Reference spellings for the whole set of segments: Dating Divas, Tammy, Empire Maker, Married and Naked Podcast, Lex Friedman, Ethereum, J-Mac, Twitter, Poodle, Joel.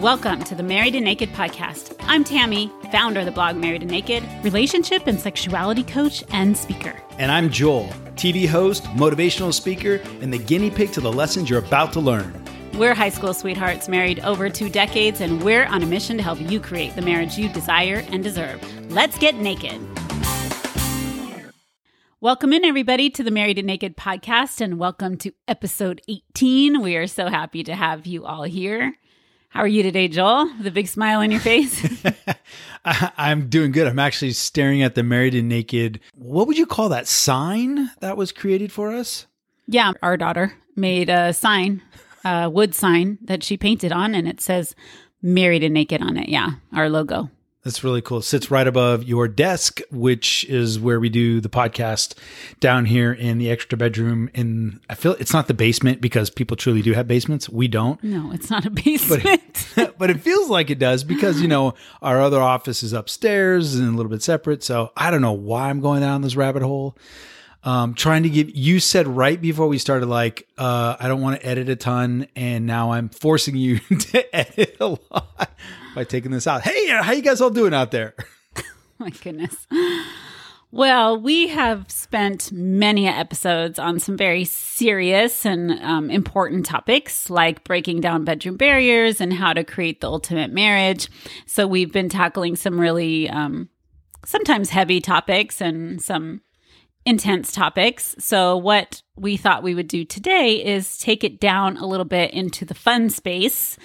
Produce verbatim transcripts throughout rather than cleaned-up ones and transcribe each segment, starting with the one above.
Welcome to the Married and Naked Podcast. I'm Tammy, founder of the blog Married and Naked, relationship and sexuality coach and speaker. And I'm Joel, T V host, motivational speaker, and the guinea pig to the lessons you're about to learn. We're high school sweethearts married over two decades, and we're on a mission to help you create the marriage you desire and deserve. Let's get naked. Welcome in, everybody, to the Married and Naked Podcast, and welcome to episode eighteen. We are so happy to have you all here. How are you today, Joel? The big smile on your face? I, I'm doing good. I'm actually staring at the Married and Naked. What would you call that sign that was created for us? Yeah, our daughter made a sign, a wood sign that she painted on, and it says Married and Naked on it. Yeah, our logo. That's really cool. It sits right above your desk, which is where we do the podcast down here in the extra bedroom. In I feel it's not the basement because people truly do have basements. We don't. No, it's not a basement. But, but it feels like it does because, you know, our other office is upstairs and a little bit separate. So I don't know why I'm going down this rabbit hole. Um, trying to give, you said right before we started, like, uh, I don't want to edit a ton. And now I'm forcing you to edit a lot by taking this out. Hey, how you guys all doing out there? My goodness. Well, we have spent many episodes on some very serious and um, important topics like breaking down bedroom barriers and how to create the ultimate marriage. So we've been tackling some really, um, sometimes heavy topics and some intense topics. So what we thought we would do today is take it down a little bit into the fun space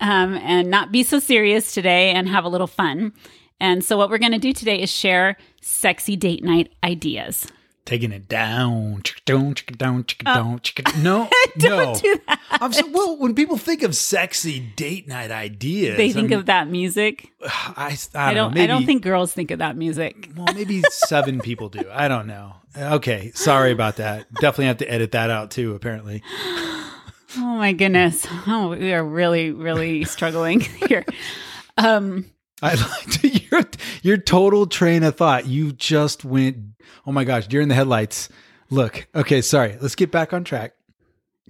um, and not be so serious today and have a little fun. And so what we're going to do today is share sexy date night ideas. Taking it down, down, down, down. No, no. Do that. I'm so, well, when people think of sexy date night ideas, they think I'm, of that music. I, I, don't, I don't. Know, maybe, I don't think girls think of that music. Well, maybe seven people do. I don't know. Okay, sorry about that. Definitely have to edit that out too. Apparently. Oh my goodness. Oh, we are really, really struggling here. Um, I liked your your total train of thought. You just went, oh my gosh, you're in the headlights. Look, okay, sorry. Let's get back on track.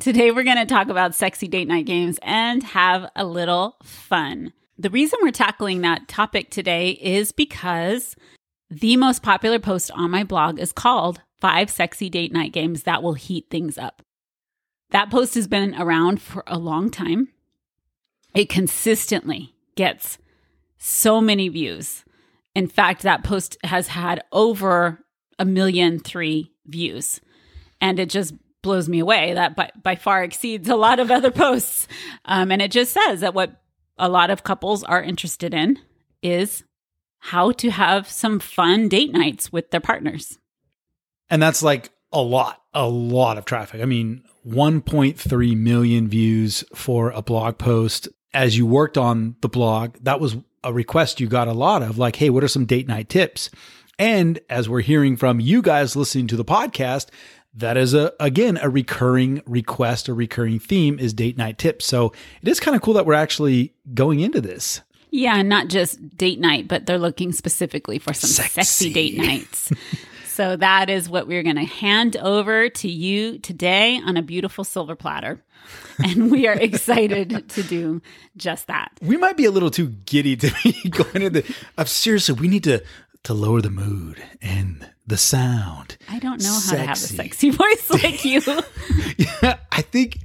Today, we're going to talk about sexy date night games and have a little fun. The reason we're tackling that topic today is because the most popular post on my blog is called Five Sexy Date Night Games That Will Heat Things Up. That post has been around for a long time. It consistently gets so many views. In fact, that post has had over a million three views. And it just blows me away. That by, by far exceeds a lot of other posts. Um, and it just says that what a lot of couples are interested in is how to have some fun date nights with their partners. And that's like a lot, a lot of traffic. I mean, one point three million views for a blog post. As you worked on the blog, that was a request you got a lot of, like, hey, what are some date night tips? And as we're hearing from you guys listening to the podcast, that is, a again, a recurring request, a recurring theme is date night tips. So it is kind of cool that we're actually going into this. Yeah, not just date night, but they're looking specifically for some sexy, sexy date nights. So that is what we're going to hand over to you today on a beautiful silver platter. And we are excited to do just that. We might be a little too giddy to be going into the... Uh, seriously, we need to, to lower the mood and the sound. I don't know sexy. How to have a sexy voice like you. Yeah, I think,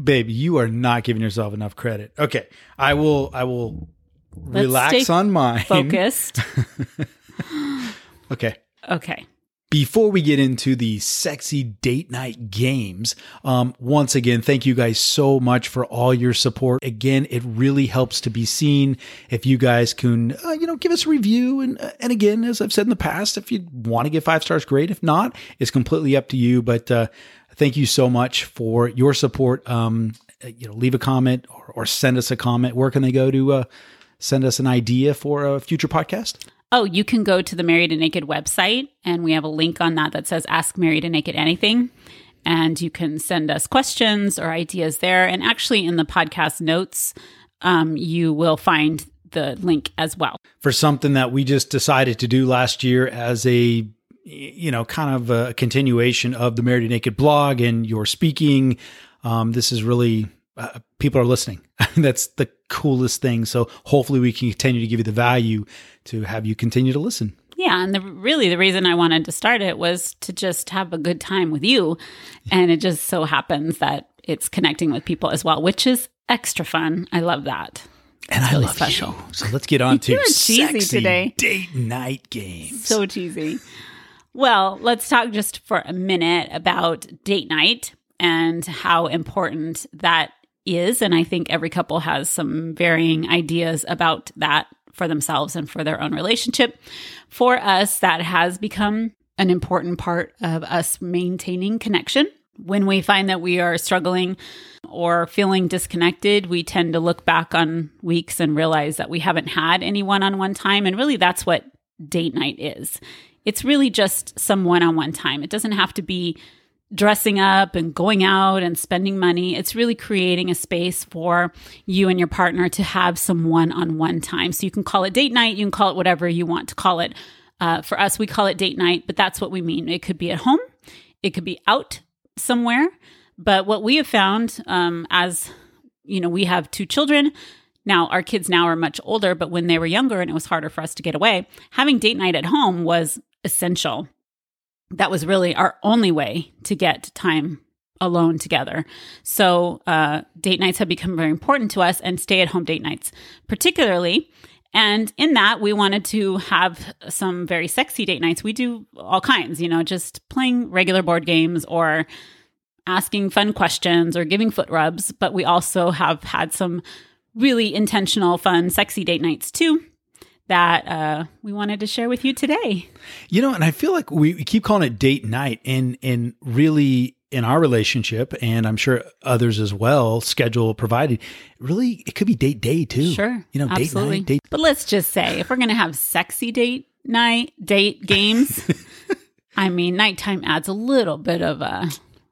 babe, you are not giving yourself enough credit. Okay, I will, I will Let's relax on mine. Focused. Okay. Okay. Before we get into the sexy date night games, um, once again, thank you guys so much for all your support. Again, it really helps to be seen. If you guys can, uh, you know, give us a review. And uh, and again, as I've said in the past, if you want to get five stars, great. If not, it's completely up to you. But uh, thank you so much for your support. Um, you know, leave a comment or, or send us a comment. Where can they go to uh, send us an idea for a future podcast? Oh, you can go to the Married and Naked website, and we have a link on that that says Ask Married and Naked Anything. And you can send us questions or ideas there. And actually in the podcast notes, um, you will find the link as well. For something that we just decided to do last year as a, you know, kind of a continuation of the Married and Naked blog and your speaking, um, this is really... uh, people are listening. I mean, that's the coolest thing. So hopefully we can continue to give you the value to have you continue to listen. Yeah. And the, really the reason I wanted to start it was to just have a good time with you. And it just so happens that it's connecting with people as well, which is extra fun. I love that. And it's I really love special. You. So let's get on to sexy today. Date night games. So cheesy. Well, let's talk just for a minute about date night and how important that is. And I think every couple has some varying ideas about that for themselves and for their own relationship. For us, that has become an important part of us maintaining connection. When we find that we are struggling or feeling disconnected, we tend to look back on weeks and realize that we haven't had any one-on-one time. And really, that's what date night is. It's really just some one-on-one time. It doesn't have to be dressing up and going out and spending money. It's really creating a space for you and your partner to have some one-on-one time. So you can call it date night. You can call it whatever you want to call it. Uh, for us, we call it date night, but that's what we mean. It could be at home. It could be out somewhere. But what we have found, um, as you know, we have two children. Now, our kids now are much older, but when they were younger and it was harder for us to get away, having date night at home was essential. That was really our only way to get time alone together. So uh, date nights have become very important to us, and stay-at-home date nights particularly. And in that, we wanted to have some very sexy date nights. We do all kinds, you know, just playing regular board games or asking fun questions or giving foot rubs. But we also have had some really intentional, fun, sexy date nights too that uh, we wanted to share with you today. You know, and I feel like we, we keep calling it date night, and and really in our relationship, and I'm sure others as well, schedule provided, really it could be date day too. Sure. You know, absolutely. Date night. Date- but let's just say if we're going to have sexy date night, date games, I mean, nighttime adds a little bit of a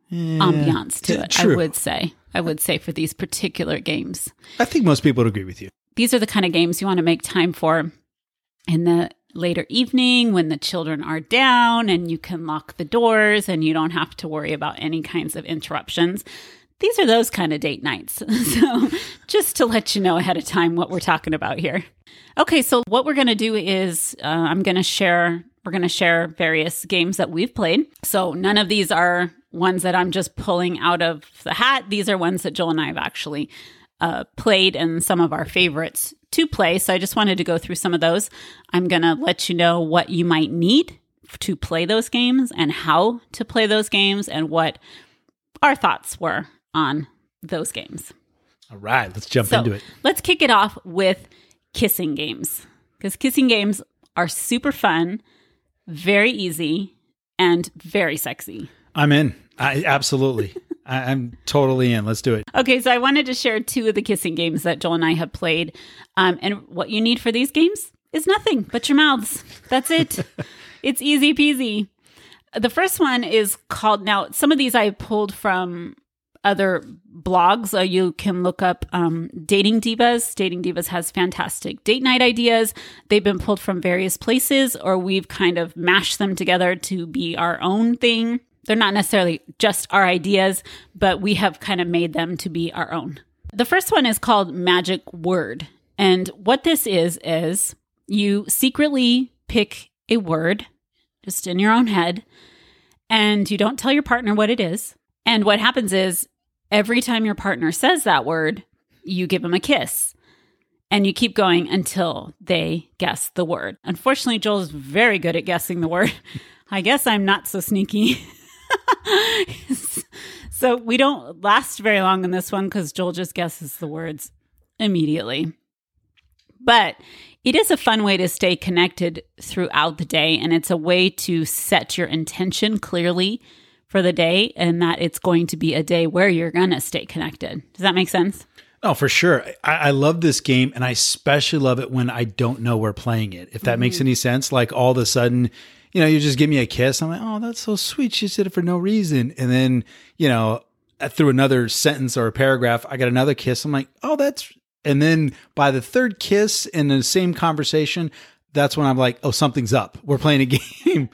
yeah, ambiance to it, true. I would say. I would say for these particular games. I think most people would agree with you. These are the kind of games you want to make time for in the later evening when the children are down and you can lock the doors and you don't have to worry about any kinds of interruptions. These are those kind of date nights. So just to let you know ahead of time what we're talking about here. Okay, so what we're going to do is uh, I'm going to share, we're going to share various games that we've played. So none of these are ones that I'm just pulling out of the hat. These are ones that Joel and I have actually uh, played and some of our favorites to play. So I just wanted to go through some of those. I'm going to let you know what you might need to play those games and how to play those games and what our thoughts were on those games. All right, let's jump so, into it. Let's kick it off with kissing games, because kissing games are super fun, very easy, and very sexy. I'm in. I absolutely. I, I'm totally in. Let's do it. Okay, so I wanted to share two of the kissing games that Joel and I have played. Um, and what you need for these games is nothing but your mouths. That's it. It's easy peasy. The first one is called, now some of these I pulled from other blogs. So you can look up um, Dating Divas. Dating Divas has fantastic date night ideas. They've been pulled from various places, or we've kind of mashed them together to be our own thing. They're not necessarily just our ideas, but we have kind of made them to be our own. The first one is called Magic Word. And what this is, is you secretly pick a word just in your own head, and you don't tell your partner what it is. And what happens is every time your partner says that word, you give them a kiss. And you keep going until they guess the word. Unfortunately, Joel's very good at guessing the word. I guess I'm not so sneaky. So we don't last very long in this one because Joel just guesses the words immediately. But it is a fun way to stay connected throughout the day, and it's a way to set your intention clearly for the day and that it's going to be a day where you're going to stay connected. Does that make sense? Oh, for sure. I, I love this game, and I especially love it when I don't know we're playing it, if that mm-hmm. makes any sense. Like all of a sudden, you know, you just give me a kiss. I'm like, oh, that's so sweet. She did it for no reason. And then, you know, through another sentence or a paragraph, I got another kiss. I'm like, oh, that's, and then by the third kiss in the same conversation, that's when I'm like, oh, something's up. We're playing a game.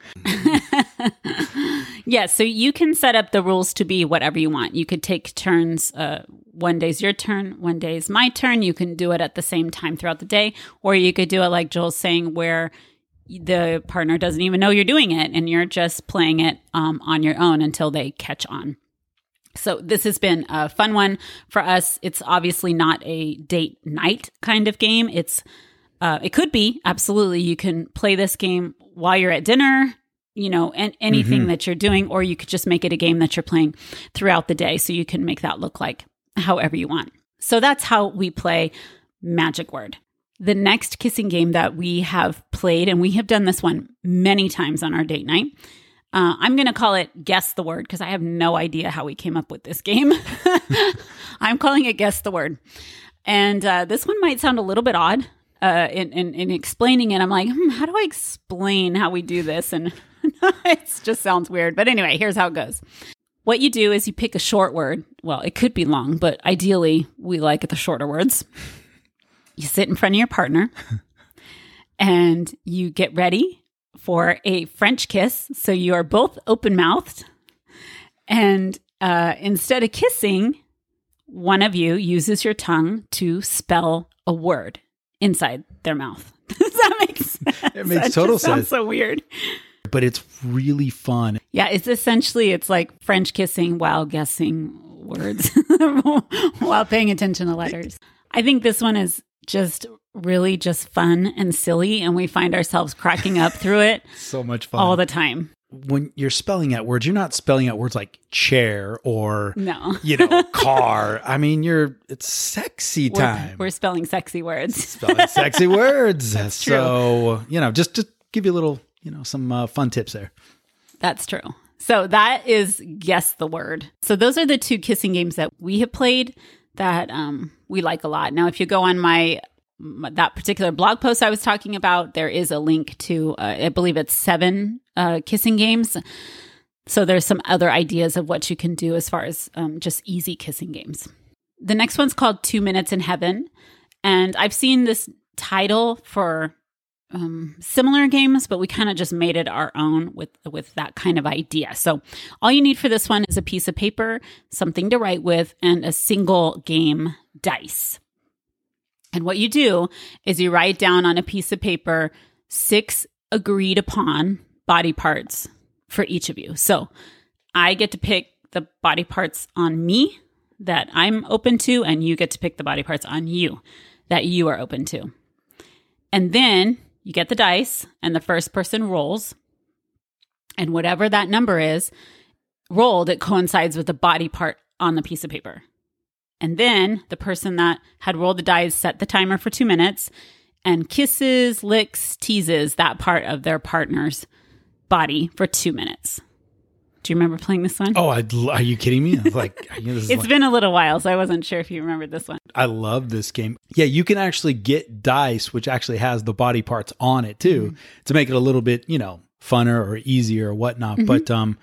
Yeah. So you can set up the rules to be whatever you want. You could take turns uh, one day's your turn, one day's my turn. You can do it at the same time throughout the day, or you could do it like Joel's saying, where the partner doesn't even know you're doing it and you're just playing it um, on your own until they catch on. So this has been a fun one for us. It's obviously not a date night kind of game. It's uh, it could be, absolutely. You can play this game while you're at dinner, you know, and anything mm-hmm. that you're doing, or you could just make it a game that you're playing throughout the day. So you can make that look like however you want. So that's how we play Magic Word. The next kissing game that we have played, and we have done this one many times on our date night, Uh, I'm going to call it Guess the Word because I have no idea how we came up with this game. I'm calling it Guess the Word. And uh, this one might sound a little bit odd uh, in, in, in explaining it. I'm like, hmm, how do I explain how we do this? And it just sounds weird. But anyway, here's how it goes. What you do is you pick a short word. Well, it could be long, but ideally we like the shorter words. You sit in front of your partner and you get ready for a French kiss. So you are both open-mouthed. And uh, instead of kissing, one of you uses your tongue to spell a word inside their mouth. Does that make sense? It makes that total sense. Sounds so weird. But it's really fun. Yeah, it's essentially, it's like French kissing while guessing words, while paying attention to letters. I think this one is just really just fun and silly, and we find ourselves cracking up through it. So much fun. All the time. When you're spelling out words, you're not spelling out words like chair or, no. you know, car. I mean, you're it's sexy time. We're, we're spelling sexy words. Spelling sexy words. That's so, true. you know, just to give you a little, you know, some uh, fun tips there. That's true. So that is Guess the Word. So those are the two kissing games that we have played that um, we like a lot. Now, if you go on my that particular blog post I was talking about, there is a link to, uh, I believe it's seven uh, kissing games. So there's some other ideas of what you can do as far as um, just easy kissing games. The next one's called Two Minutes in Heaven. And I've seen this title for um, similar games, but we kind of just made it our own with, with that kind of idea. So all you need for this one is a piece of paper, something to write with, and a single game dice. And what you do is you write down on a piece of paper six agreed upon body parts for each of you. So I get to pick the body parts on me that I'm open to, and you get to pick the body parts on you that you are open to. And then you get the dice, and the first person rolls. And whatever that number is rolled, it coincides with the body part on the piece of paper. And then the person that had rolled the dice set the timer for two minutes and kisses, licks, teases that part of their partner's body for two minutes. Do you remember playing this one? Oh, I'd, are you kidding me? Like, I knew this It's like, been a little while, so I wasn't sure if you remembered this one. I love this game. Yeah, you can actually get dice, which actually has the body parts on it too, mm-hmm. to make it a little bit, you know, funner or easier or whatnot. Mm-hmm. But um,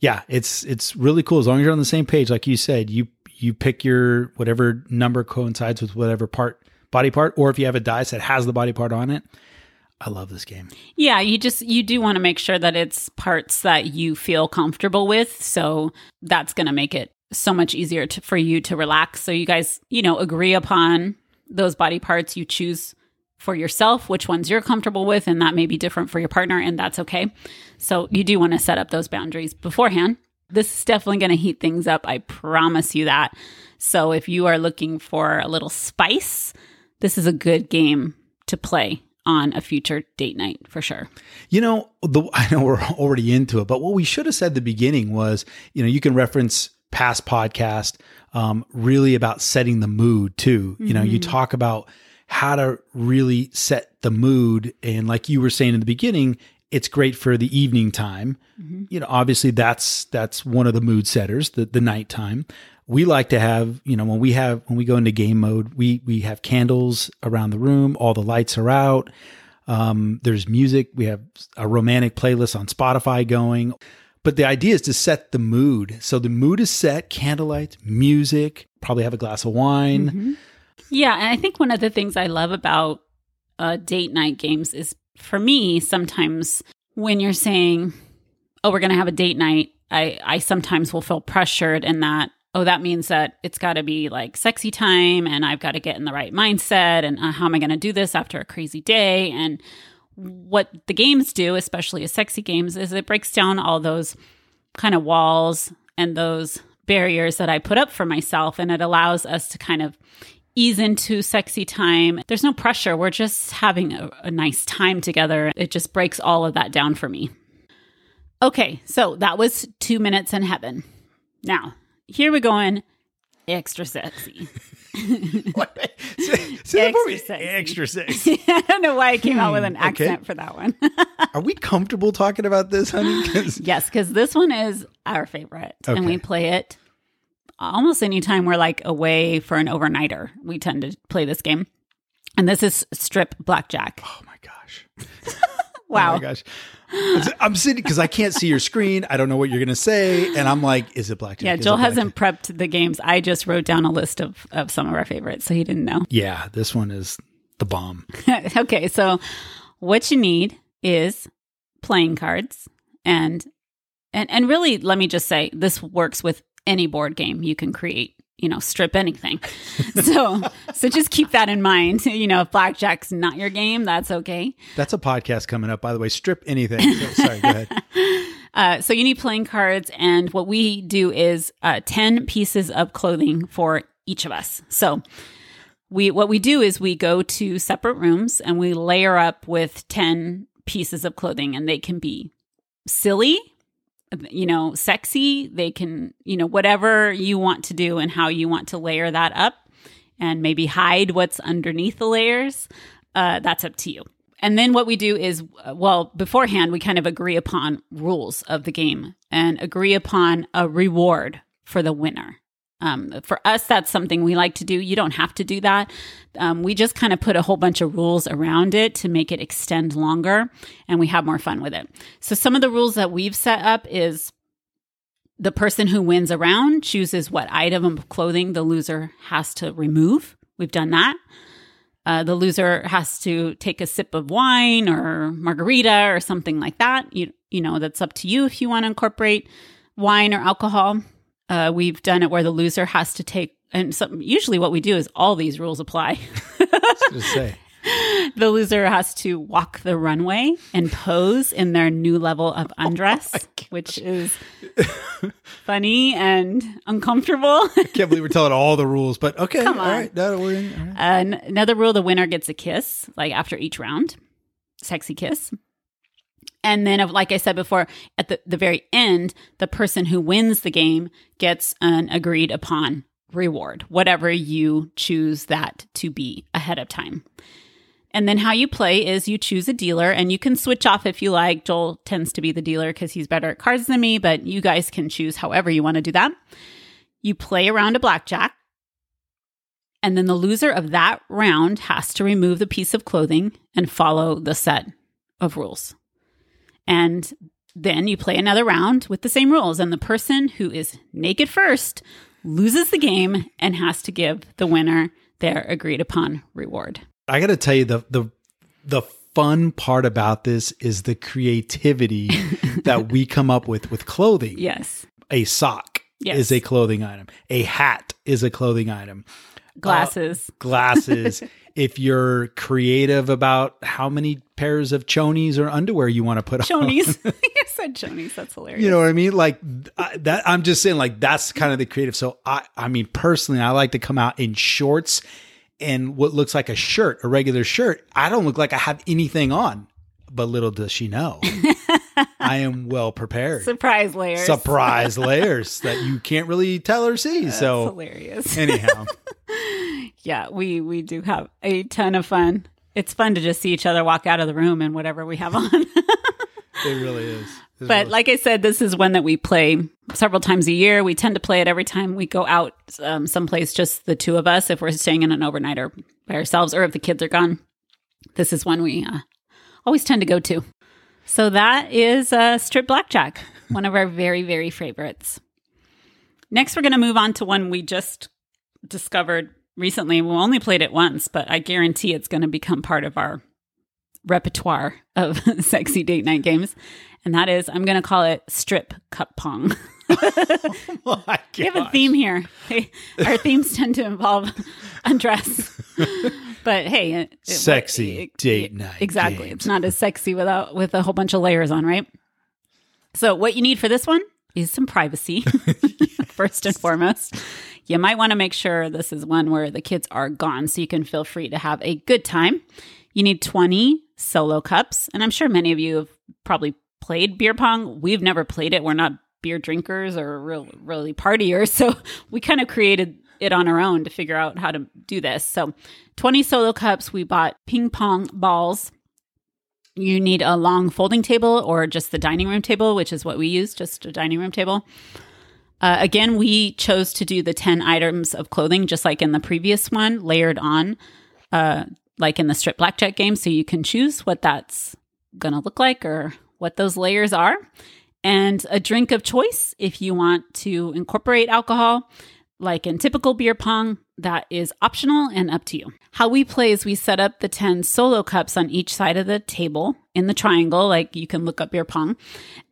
yeah, it's it's really cool. As long as you're on the same page, like you said, you You pick your whatever number coincides with whatever part body part, or if you have a dice that has the body part on it. I love this game. Yeah, you just you do want to make sure that it's parts that you feel comfortable with. So that's going to make it so much easier to, for you to relax. So you guys, you know, agree upon those body parts. You choose for yourself which ones you're comfortable with, and that may be different for your partner, and that's okay. So you do want to set up those boundaries beforehand. This is definitely going to heat things up. I promise you that. So if you are looking for a little spice, this is a good game to play on a future date night for sure. You know, the, I know we're already into it, but what we should have said at the beginning was, you know, you can reference past podcast um, really about setting the mood too. You know, mm-hmm. you talk about how to really set the mood. And like you were saying in the beginning, it's great for the evening time. Mm-hmm. You know, obviously that's, that's one of the mood setters, the, the nighttime. We like to have, you know, when we have, when we go into game mode, we, we have candles around the room. All the lights are out. Um, there's music. We have a romantic playlist on Spotify going, but the idea is to set the mood. So the mood is set, candlelight, music, probably have a glass of wine. Mm-hmm. Yeah. And I think one of the things I love about uh, date night games is, for me, sometimes when you're saying, oh, we're going to have a date night, I, I sometimes will feel pressured in that oh, that means that it's got to be like sexy time and I've got to get in the right mindset and uh, how am I going to do this after a crazy day? And what the games do, especially as sexy games, is it breaks down all those kind of walls and those barriers that I put up for myself. And it allows us to kind of ease into sexy time. There's no pressure. We're just having a, a nice time together. It just breaks all of that down for me. Okay, so that was two minutes in heaven. Now, here we're going extra sexy. What? Say, say extra sexy. Extra sexy. I don't know why I came hmm, out with an accent okay. for that one. Are we comfortable talking about this, honey? Cause... Yes, because this one is our favorite. Okay. And we play it almost anytime we're like away for an overnighter. We tend to play this game. And this is strip blackjack. Oh my gosh. Wow. Oh my gosh. I'm sitting because I can't see your screen. I don't know what you're going to say. And I'm like, is it blackjack? Yeah, Joel hasn't prepped the games. I just wrote down a list of, of some of our favorites, so he didn't know. Yeah, this one is the bomb. Okay, so what you need is playing cards. And, and and really, let me just say, this works with any board game you can create. You know, strip anything. So so just keep that in mind. You know, if blackjack's not your game, that's okay. That's a podcast coming up, by the way. Strip anything. Oh, sorry, go ahead. Uh, so you need playing cards. And what we do is uh, ten pieces of clothing for each of us. So we what we do is we go to separate rooms and we layer up with ten pieces of clothing. And they can be silly, you know, sexy, they can, you know, whatever you want to do and how you want to layer that up and maybe hide what's underneath the layers, uh, that's up to you. And then what we do is, well, beforehand, we kind of agree upon rules of the game and agree upon a reward for the winner. Um, for us, that's something we like to do. You don't have to do that. Um, we just kind of put a whole bunch of rules around it to make it extend longer and we have more fun with it. So some of the rules that we've set up is the person who wins a round chooses what item of clothing the loser has to remove. We've done that. Uh, the loser has to take a sip of wine or margarita or something like that. You, you know, that's up to you if you want to incorporate wine or alcohol. Uh, we've done it where the loser has to take, and some, usually what we do is all these rules apply. I was gonna say. The loser has to walk the runway and pose in their new level of undress, oh which is funny and uncomfortable. I can't believe we're telling all the rules, but okay. Come on. All right, no, we're in, all right. Uh, n- another rule, the winner gets a kiss, like after each round, sexy kiss. And then, like I said before, at the, the very end, the person who wins the game gets an agreed upon reward, whatever you choose that to be ahead of time. And then how you play is you choose a dealer, and you can switch off if you like. Joel tends to be the dealer because he's better at cards than me, but you guys can choose however you want to do that. You play a round of blackjack, and then the loser of that round has to remove the piece of clothing and follow the set of rules. And then you play another round with the same rules. And the person who is naked first loses the game and has to give the winner their agreed upon reward. I got to tell you, the the the fun part about this is the creativity that we come up with with clothing. Yes. A sock yes. is a clothing item. A hat is a clothing item. Glasses. Uh, glasses. If you're creative about how many pairs of chonies or underwear you want to put chonies. on. Chonies. You said chonies. That's hilarious. You know what I mean? Like I, that. I'm just saying like that's kind of the creative. So I, I mean, personally, I like to come out in shorts and what looks like a shirt, a regular shirt. I don't look like I have anything on, but little does she know. I am well prepared. Surprise layers. Surprise layers that you can't really tell or see. That's so hilarious. Anyhow. Yeah, we, we do have a ton of fun. It's fun to just see each other walk out of the room in whatever we have on. It really is. It's but really- like I said, this is one that we play several times a year. We tend to play it every time we go out um, someplace, just the two of us, if we're staying in an overnighter by ourselves or if the kids are gone. This is one we uh, always tend to go to. So that is uh, strip blackjack, one of our very, very favorites. Next, we're going to move on to one we just discovered recently. We only played it once, but I guarantee it's going to become part of our repertoire of sexy date night games. And that is, I'm going to call it strip cup pong. Oh my gosh. We have a theme here. Hey, our themes tend to involve undress. But hey, it, sexy it, it, date night. Exactly. Date. It's not as sexy without with a whole bunch of layers on, right? So what you need for this one is some privacy, first and foremost. You might want to make sure this is one where the kids are gone so you can feel free to have a good time. You need twenty solo cups. And I'm sure many of you have probably played beer pong. We've never played it. We're not beer drinkers or real, really partiers. So we kind of created it on our own to figure out how to do this. So twenty solo cups. We bought ping pong balls. You need a long folding table or just the dining room table, which is what we use, just a dining room table. Uh, again, we chose to do the ten items of clothing, just like in the previous one, layered on, uh, like in the strip blackjack game. So you can choose what that's going to look like or what those layers are. And a drink of choice, if you want to incorporate alcohol, like in typical beer pong, that is optional and up to you. How we play is we set up the ten solo cups on each side of the table in the triangle, like you can look up beer pong.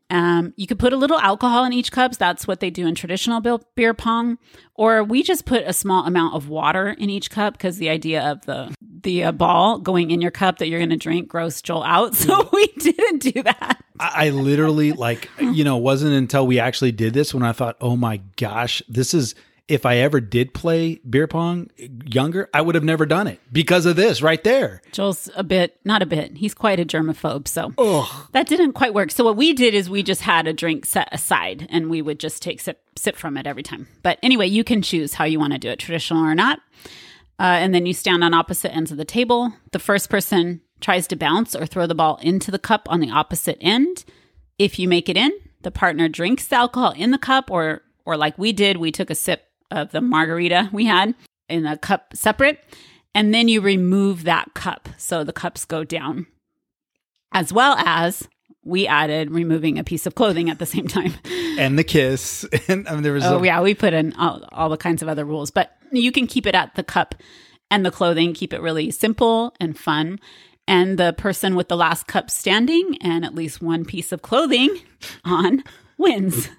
Um, you could put a little alcohol in each cup. That's what they do in traditional beer pong. Or we just put a small amount of water in each cup because the idea of the the uh, ball going in your cup that you're going to drink grossed Joel out. So we didn't do that. I, I literally like, you know, wasn't until we actually did this when I thought, oh my gosh, this is... If I ever did play beer pong younger, I would have never done it because of this right there. Joel's a bit, not a bit. He's quite a germaphobe. So Ugh. That didn't quite work. So what we did is we just had a drink set aside and we would just take sip, sip from it every time. But anyway, you can choose how you want to do it, traditional or not. Uh, and then you stand on opposite ends of the table. The first person tries to bounce or throw the ball into the cup on the opposite end. If you make it in, the partner drinks the alcohol in the cup or, or like we did, we took a sip of the margarita we had in a cup separate, and then you remove that cup so the cups go down, as well as we added removing a piece of clothing at the same time and the kiss. And I mean, there was oh a- yeah, we put in all, all the kinds of other rules, but you can keep it at the cup and the clothing. Keep it really simple and fun. And the person with the last cup standing and at least one piece of clothing on wins.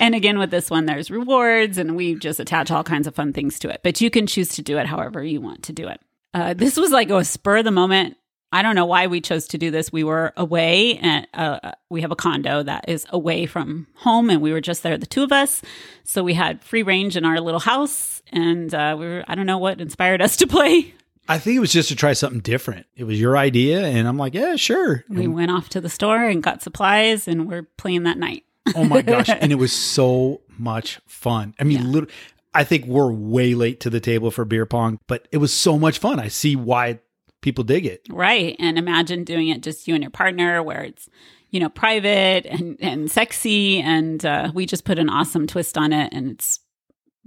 And again, with this one, there's rewards, and we just attach all kinds of fun things to it. But you can choose to do it however you want to do it. Uh, this was like a spur of the moment. I don't know why we chose to do this. We were away, and uh, we have a condo that is away from home, and we were just there, the two of us. So we had free range in our little house, and uh, we were, I don't know what inspired us to play. I think it was just to try something different. It was your idea, and I'm like, yeah, sure. We and- went off to the store and got supplies, and we're playing that night. Oh my gosh. And it was so much fun. I mean, yeah. literally, I think we're way late to the table for beer pong, but it was so much fun. I see why people dig it. Right. And imagine doing it just you and your partner where it's, you know, private and, and sexy. And uh, we just put an awesome twist on it. And it's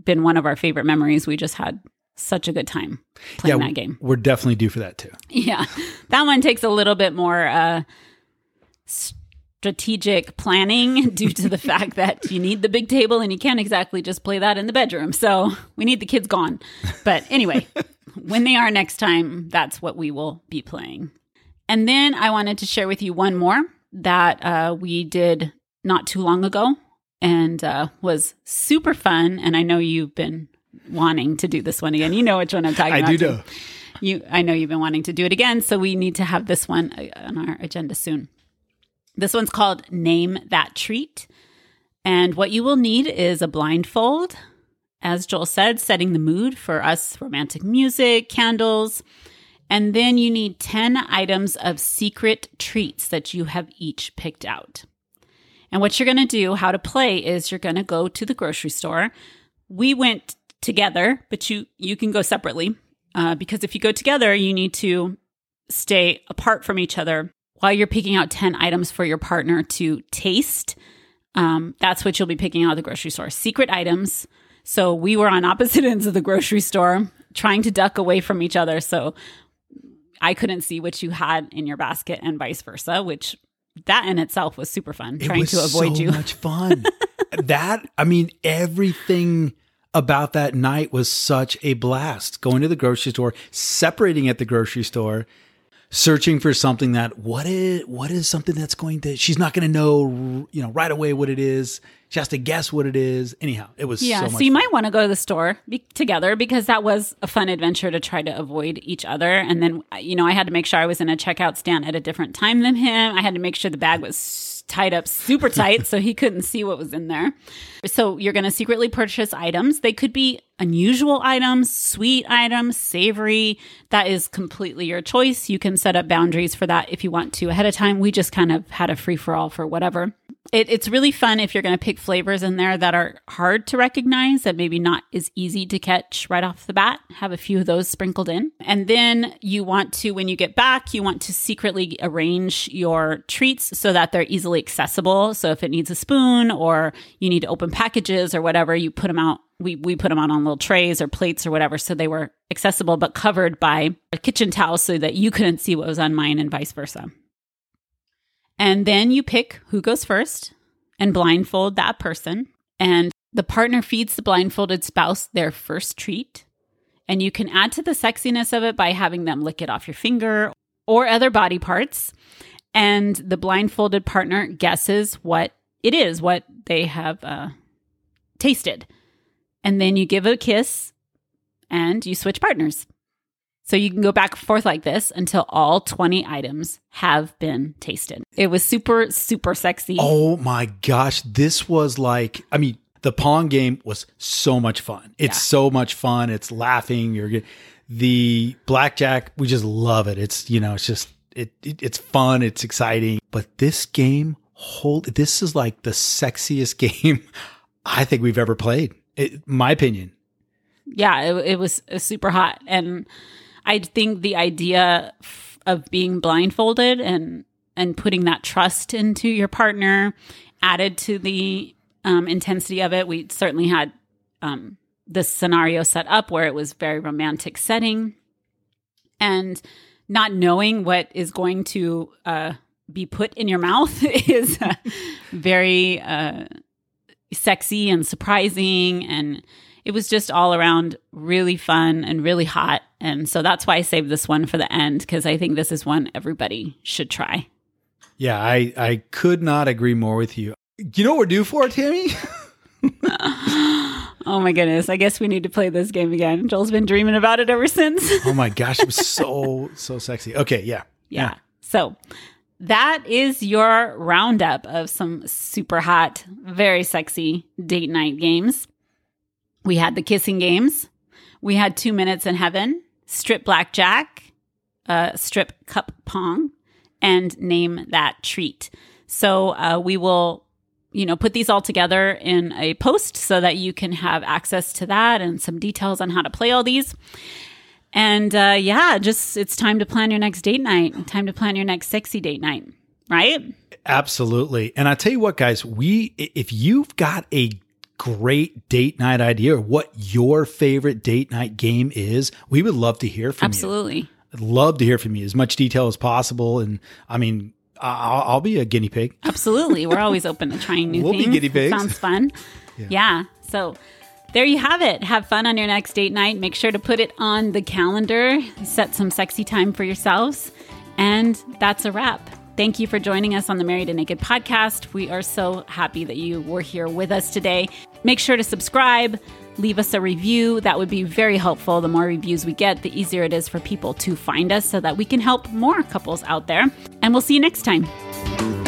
been one of our favorite memories. We just had such a good time playing yeah, that game. We're definitely due for that too. Yeah. That one takes a little bit more... Uh, st- strategic planning due to the fact that you need the big table and you can't exactly just play that in the bedroom. So we need the kids gone. But anyway, when they are next time, that's what we will be playing. And then I wanted to share with you one more that uh, we did not too long ago and uh, was super fun. And I know you've been wanting to do this one again. You know which one I'm talking I about. I do too. know. You, I know you've been wanting to do it again. So we need to have this one on our agenda soon. This one's called Name That Treat. And what you will need is a blindfold, as Joel said, setting the mood for us, romantic music, candles. And then you need ten items of secret treats that you have each picked out. And what you're going to do, how to play, is you're going to go to the grocery store. We went together, but you, you can go separately uh, because if you go together, you need to stay apart from each other while you're picking out ten items for your partner to taste. Um, that's what you'll be picking out at the grocery store, secret items. So we were on opposite ends of the grocery store trying to duck away from each other. So I couldn't see what you had in your basket and vice versa, which that in itself was super fun, it trying to avoid so you. It was so much fun. That, I mean, everything about that night was such a blast. Going to the grocery store, separating at the grocery store. searching for something that what is what is something that's going to, she's not going to know, you know, right away what it is. She has to guess what it is. Anyhow, it was yeah, so much so you fun. Might want to go to the store be- together, because that was a fun adventure to try to avoid each other. And then, you know, I had to make sure I was in a checkout stand at a different time than him. I had to make sure the bag was tied up super tight so he couldn't see what was in there. So you're going to secretly purchase items. They could be unusual items, sweet items, savory. That is completely your choice. You can set up boundaries for that if you want to ahead of time. We just kind of had a free-for-all for whatever. It, it's really fun if you're going to pick flavors in there that are hard to recognize, that maybe not as easy to catch right off the bat. Have a few of those sprinkled in. And then you want to, when you get back, you want to secretly arrange your treats so that they're easily accessible. So if it needs a spoon or you need to open packages or whatever, you put them out. We we put them out on little trays or plates or whatever, so they were accessible but covered by a kitchen towel so that you couldn't see what was on mine and vice versa. And then you pick who goes first and blindfold that person. And the partner feeds the blindfolded spouse their first treat. And you can add to the sexiness of it by having them lick it off your finger or other body parts. And the blindfolded partner guesses what it is, what they have uh, tasted. And then you give a kiss and you switch partners. So you can go back and forth like this until all twenty items have been tasted. It was super, super sexy. Oh my gosh. This was like, I mean, the Pong game was so much fun. It's yeah. so much fun. It's laughing. You're good. The blackjack, we just love it. It's, you know, it's just, it, it it's fun. It's exciting. But this game, whole, this is like the sexiest game I think we've ever played. It, my opinion. Yeah, it, it was super hot. And I think the idea f- of being blindfolded and, and putting that trust into your partner added to the um, intensity of it. We certainly had um, this scenario set up where it was very romantic setting. And not knowing what is going to uh, be put in your mouth is uh, very uh, sexy and surprising, and it was just all around really fun and really hot. And so that's why I saved this one for the end, because I think this is one everybody should try. Yeah, I, I could not agree more with you. You know what we're due for, Tammy? Oh my goodness. I guess we need to play this game again. Joel's been dreaming about it ever since. Oh my gosh, it was so, so sexy. Okay, yeah. Yeah. yeah. So that is your roundup of some super hot, very sexy date night games. We had the kissing games. We had two minutes in heaven, strip blackjack, uh, strip cup pong, and name that treat. So uh, we will, you know, put these all together in a post so that you can have access to that and some details on how to play all these. And uh, yeah, just it's time to plan your next date night. Time to plan your next sexy date night, right? Absolutely. And I tell you what, guys, we if you've got a great date night idea or what your favorite date night game is, we would love to hear from Absolutely. you. Absolutely. Love to hear from you. As much detail as possible. And I mean, I'll, I'll be a guinea pig. Absolutely. We're always open to trying new we'll things. We'll be guinea pigs. It sounds fun. Yeah. yeah. So there you have it. Have fun on your next date night. Make sure to put it on the calendar. Set some sexy time for yourselves. And that's a wrap. Thank you for joining us on the Married and Naked podcast. We are so happy that you were here with us today. Make sure to subscribe, leave us a review. That would be very helpful. The more reviews we get, the easier it is for people to find us so that we can help more couples out there. And we'll see you next time.